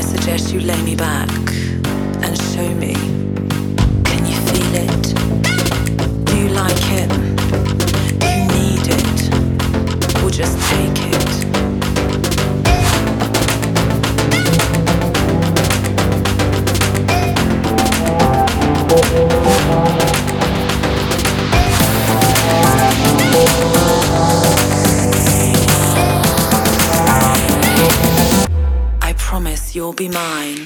I suggest you lay me back and show me. Can you feel it? Do you like it? Do you need it? Or just take it? I promise you'll be mine.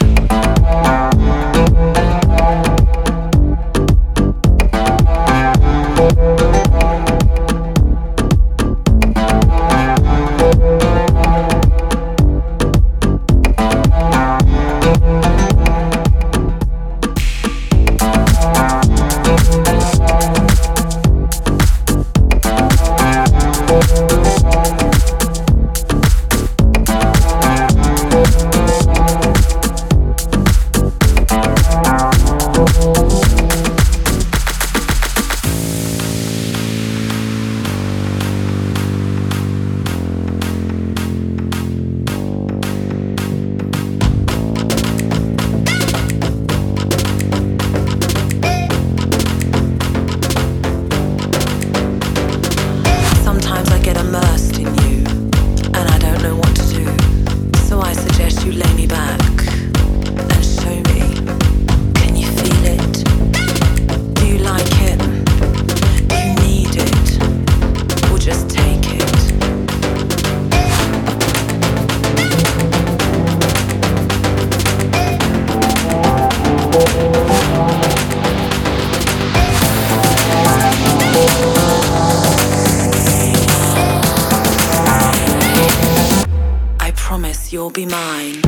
You'll be mine.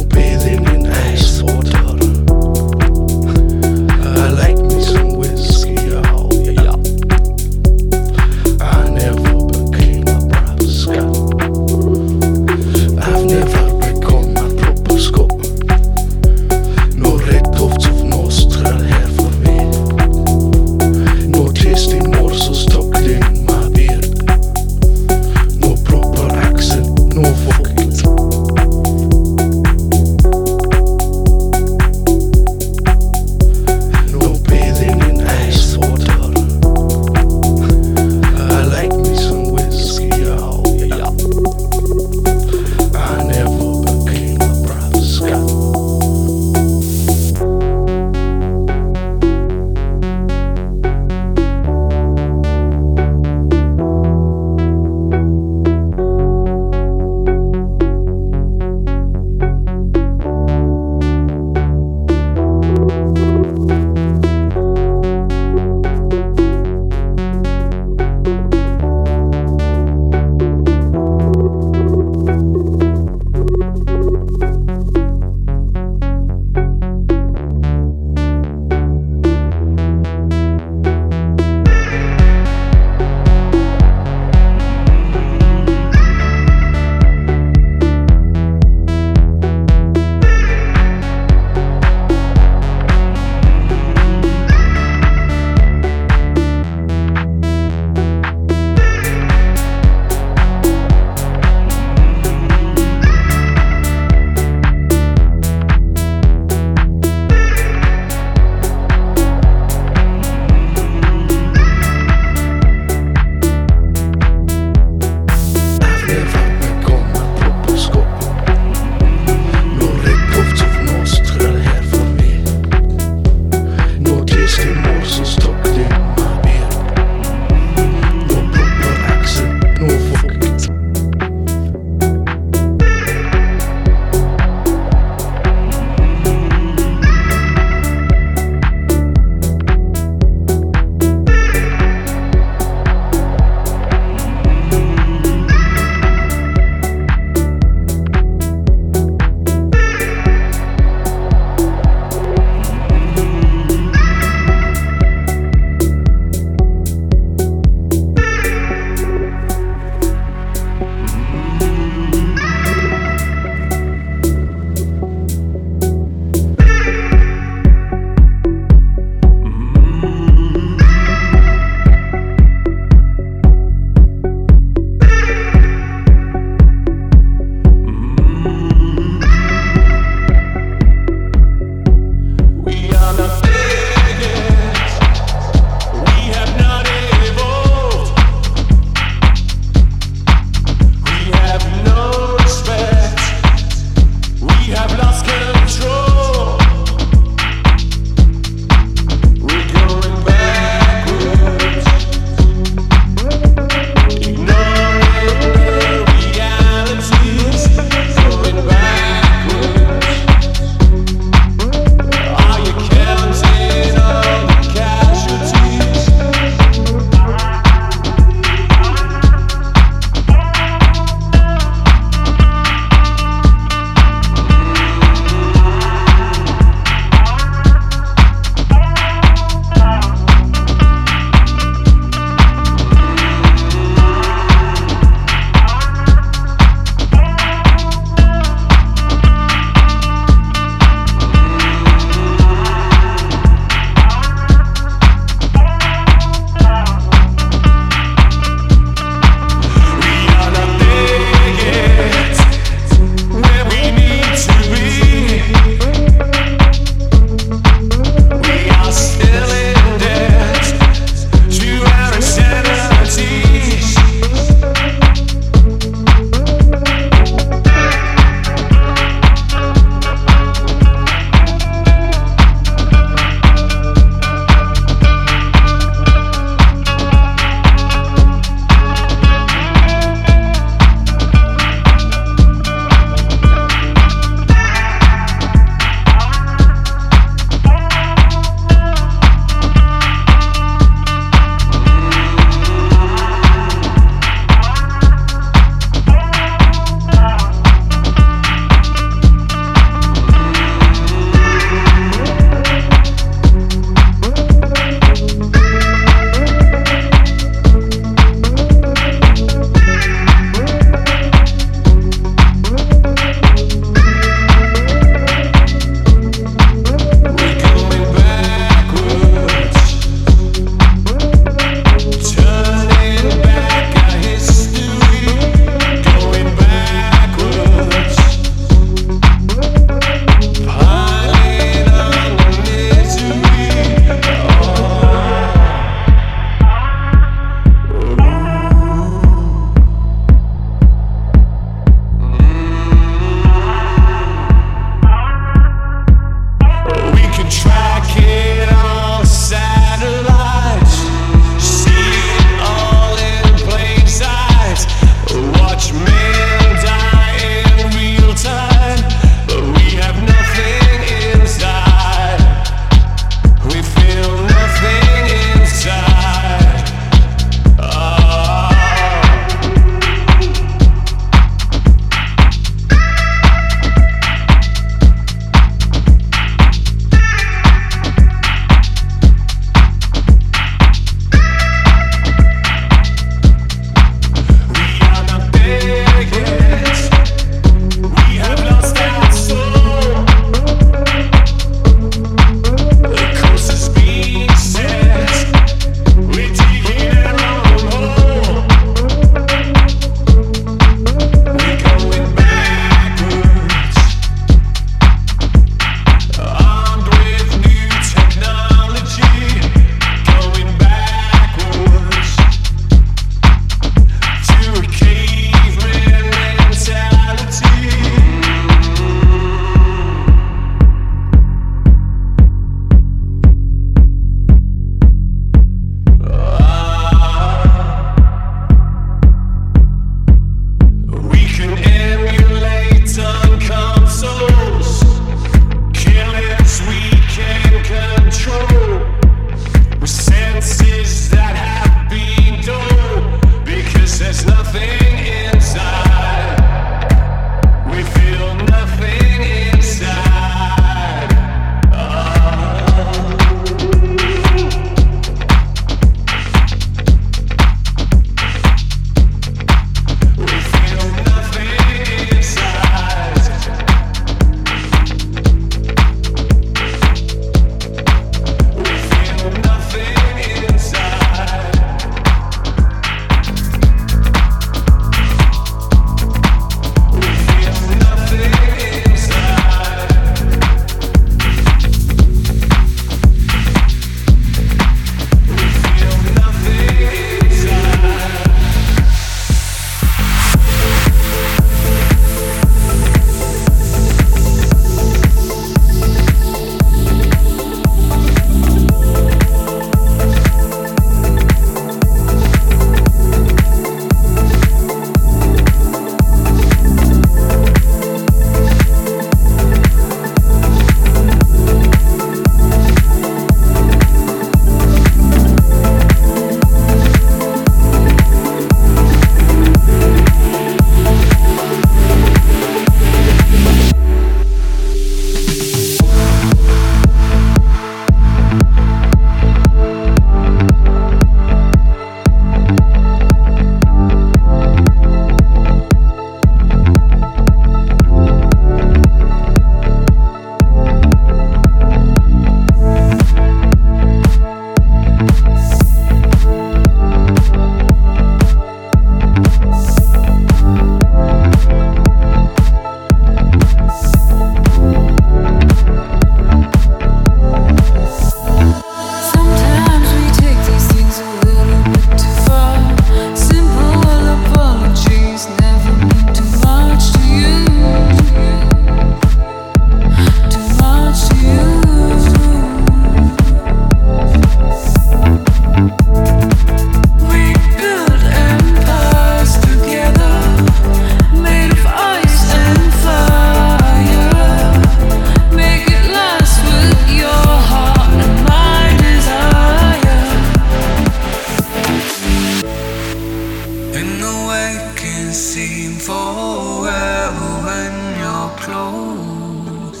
the same forever when you're close.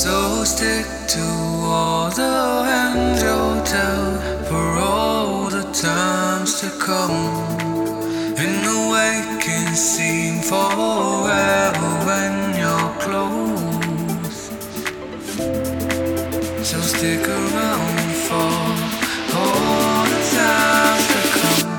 So stick to all the hands you'll tell for all the times to come. And the way can seem forever when you're close. So stick around for all the times to come.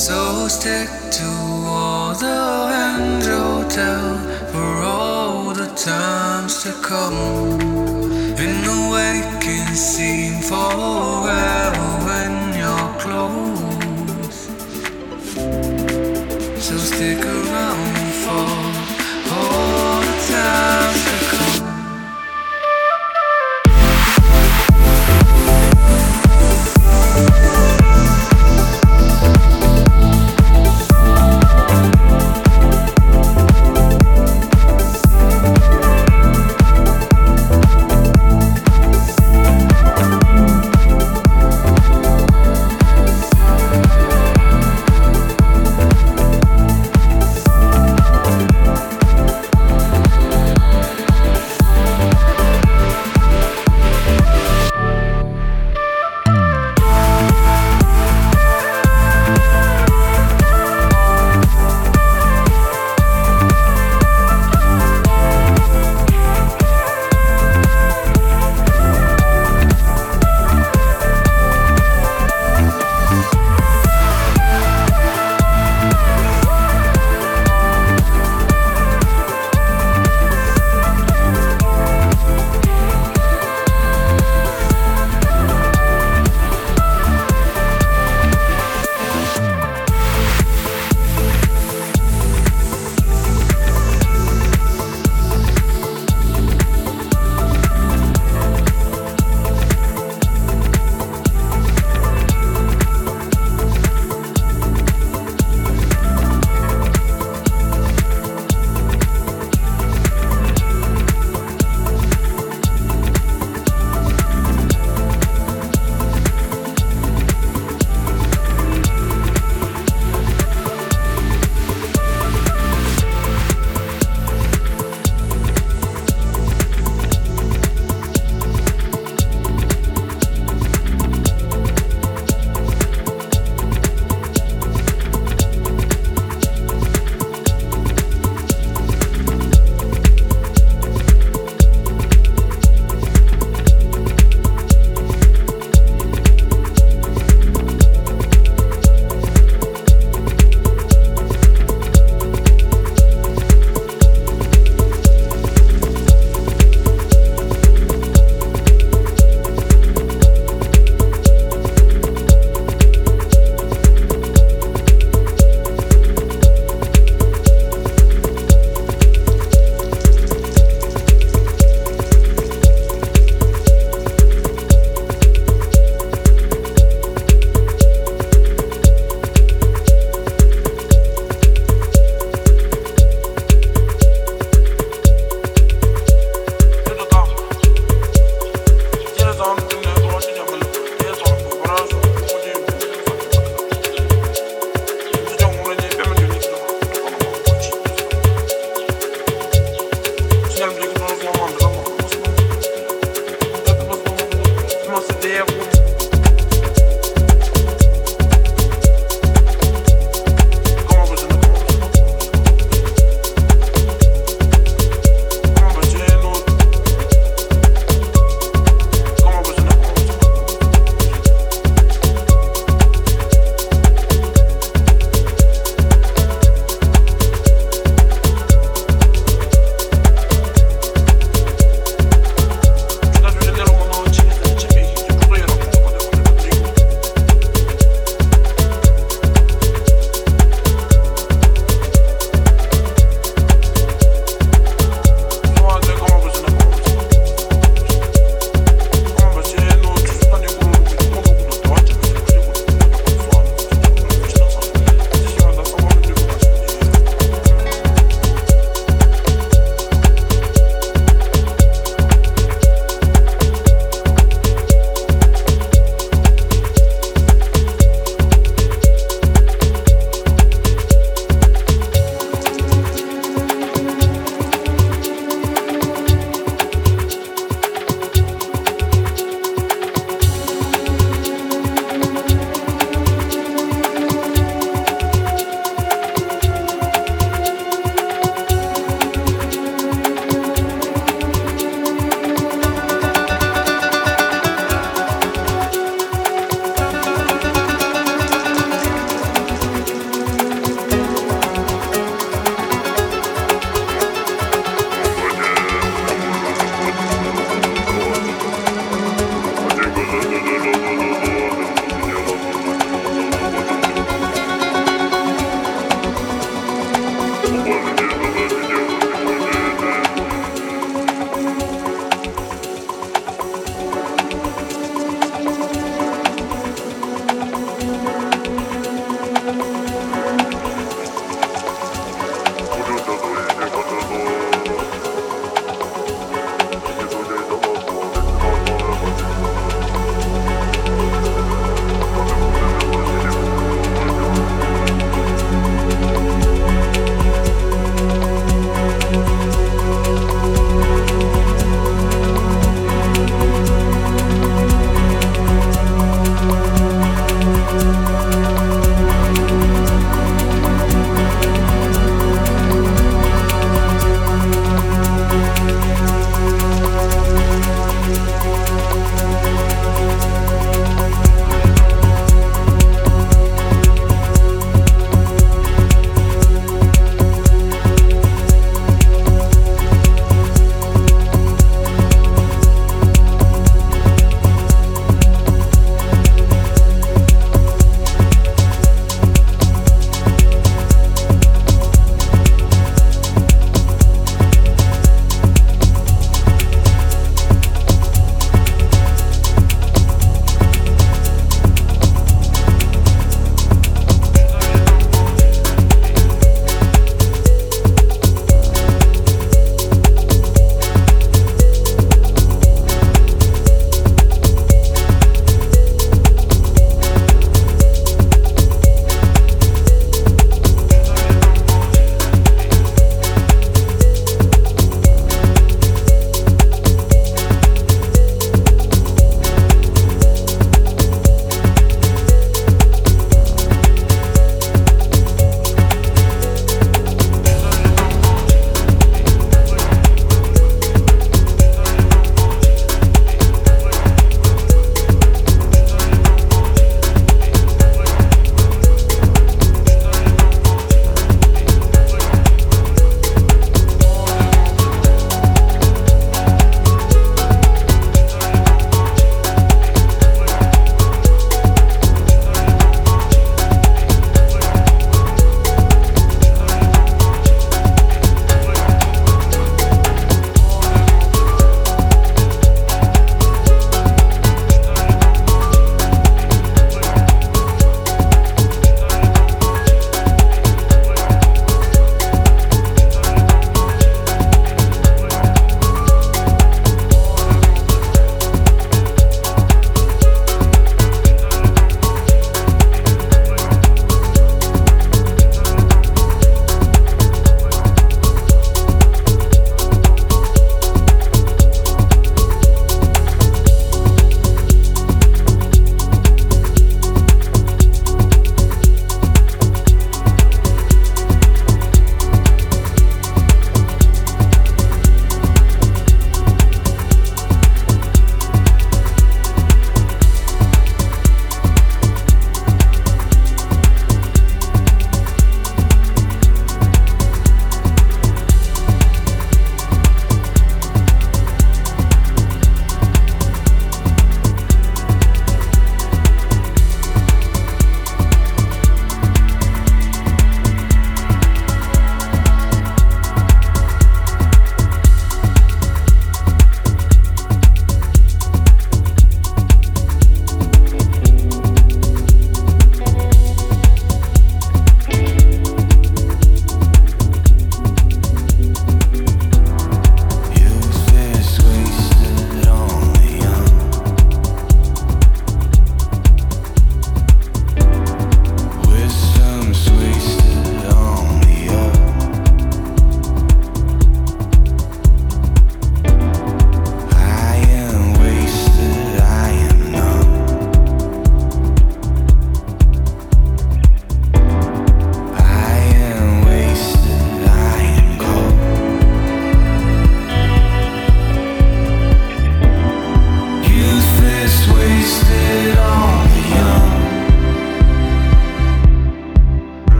So stick to all the hands you'll tell for all the times to come. And the way can seem forever when you're close. So stick around for all the times to come.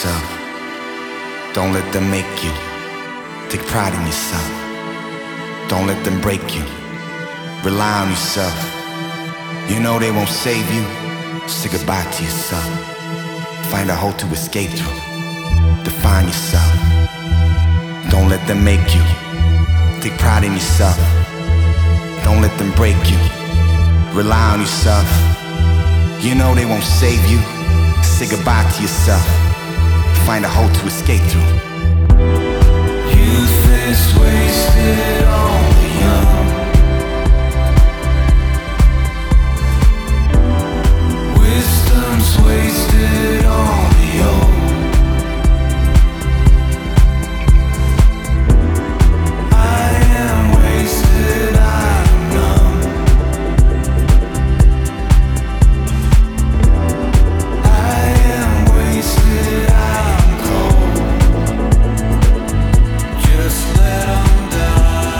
yourself. Don't let them make you. Take pride in yourself. Don't let them break you. Rely on yourself. You know they won't save you. Say goodbye to yourself. Find a hole to escape through. Define yourself. Don't let them make you. Take pride in yourself. Don't let them break you. Rely on yourself. You know they won't save you. Say goodbye to yourself. Find a hole to escape through. Youth is wasted on the young. Wisdom's wasted on the old. I am wasted, I am numb. I am wasted, I am cold. Just let 'em die.